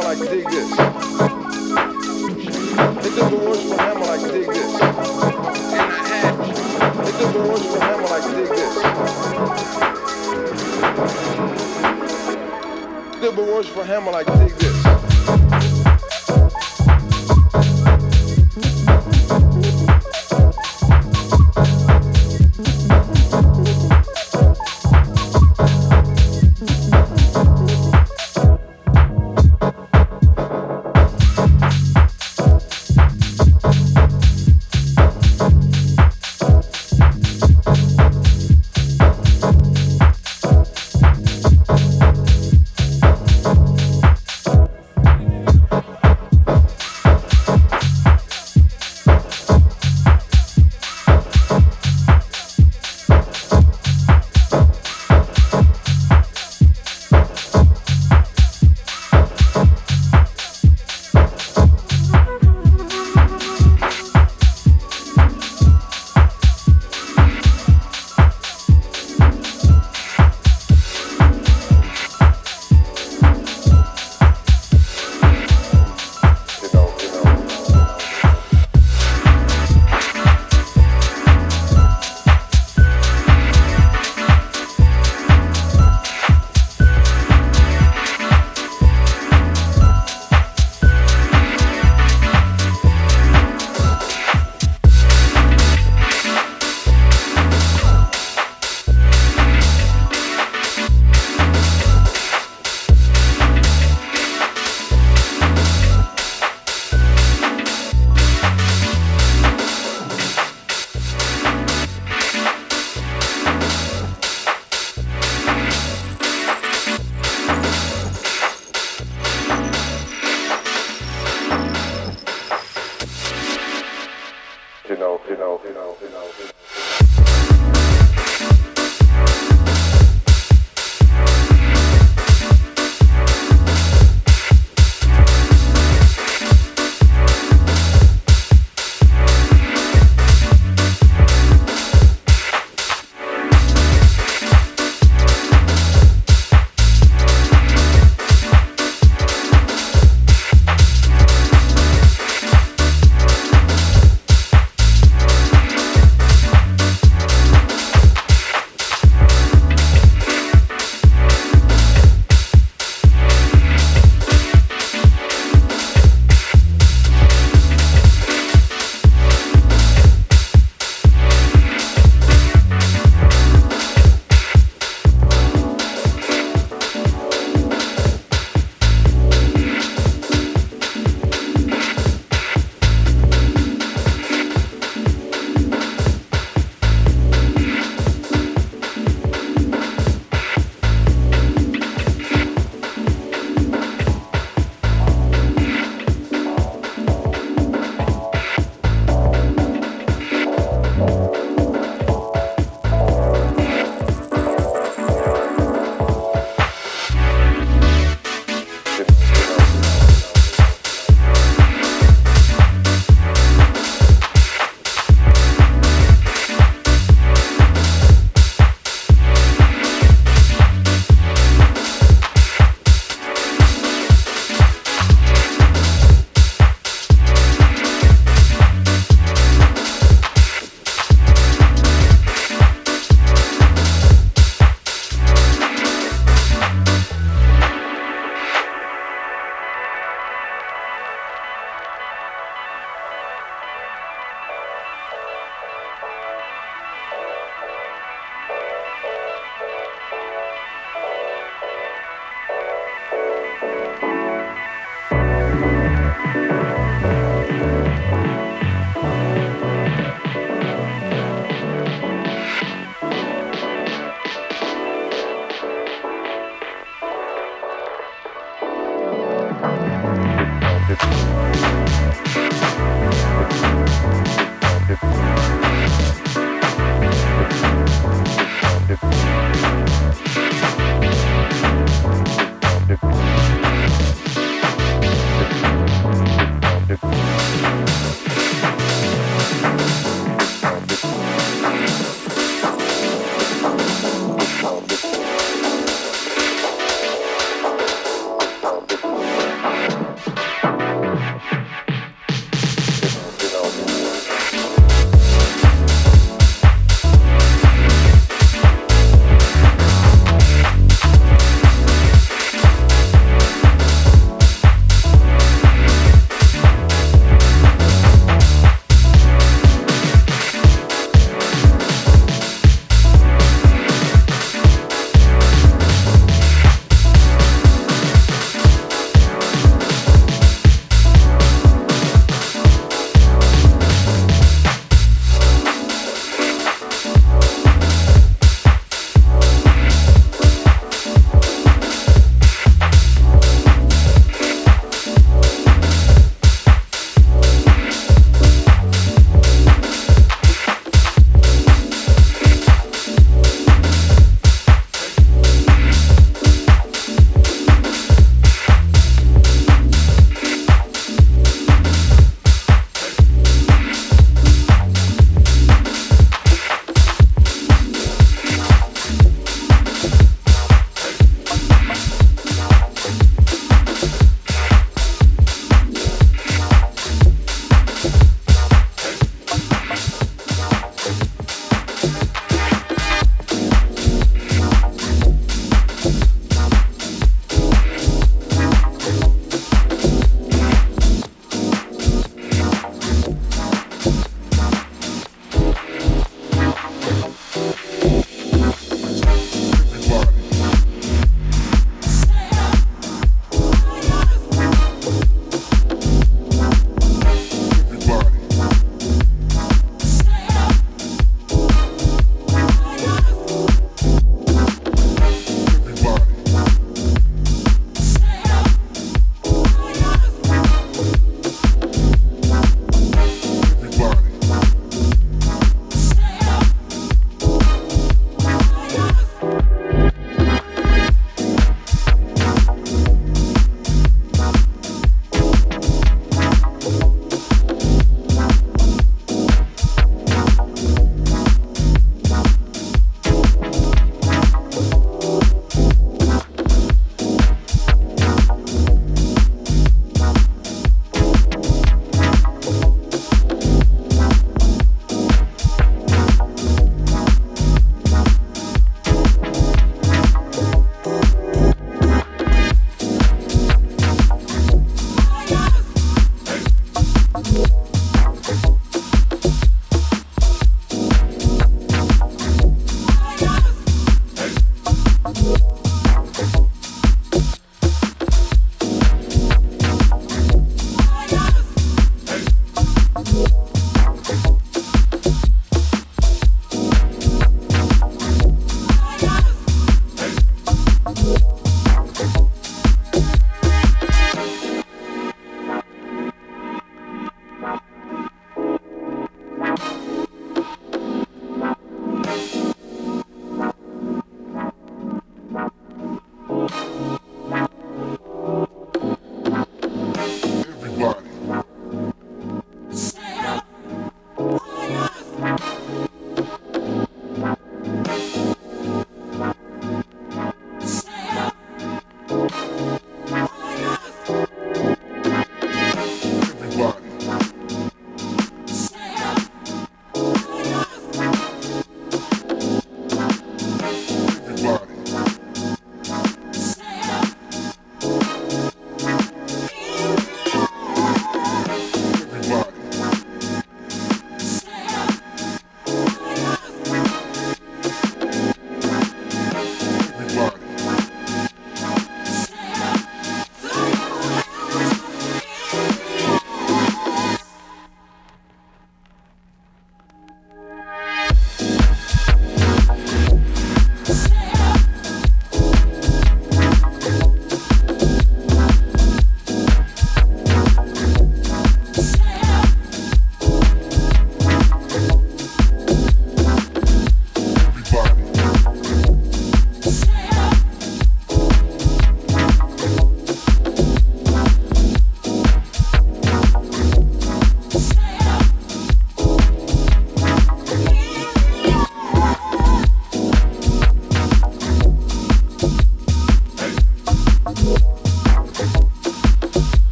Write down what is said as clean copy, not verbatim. hammer like dig this. They took the words from hammer like dig this. They took the words from hammer like dig this. They took the words from hammer like dig this.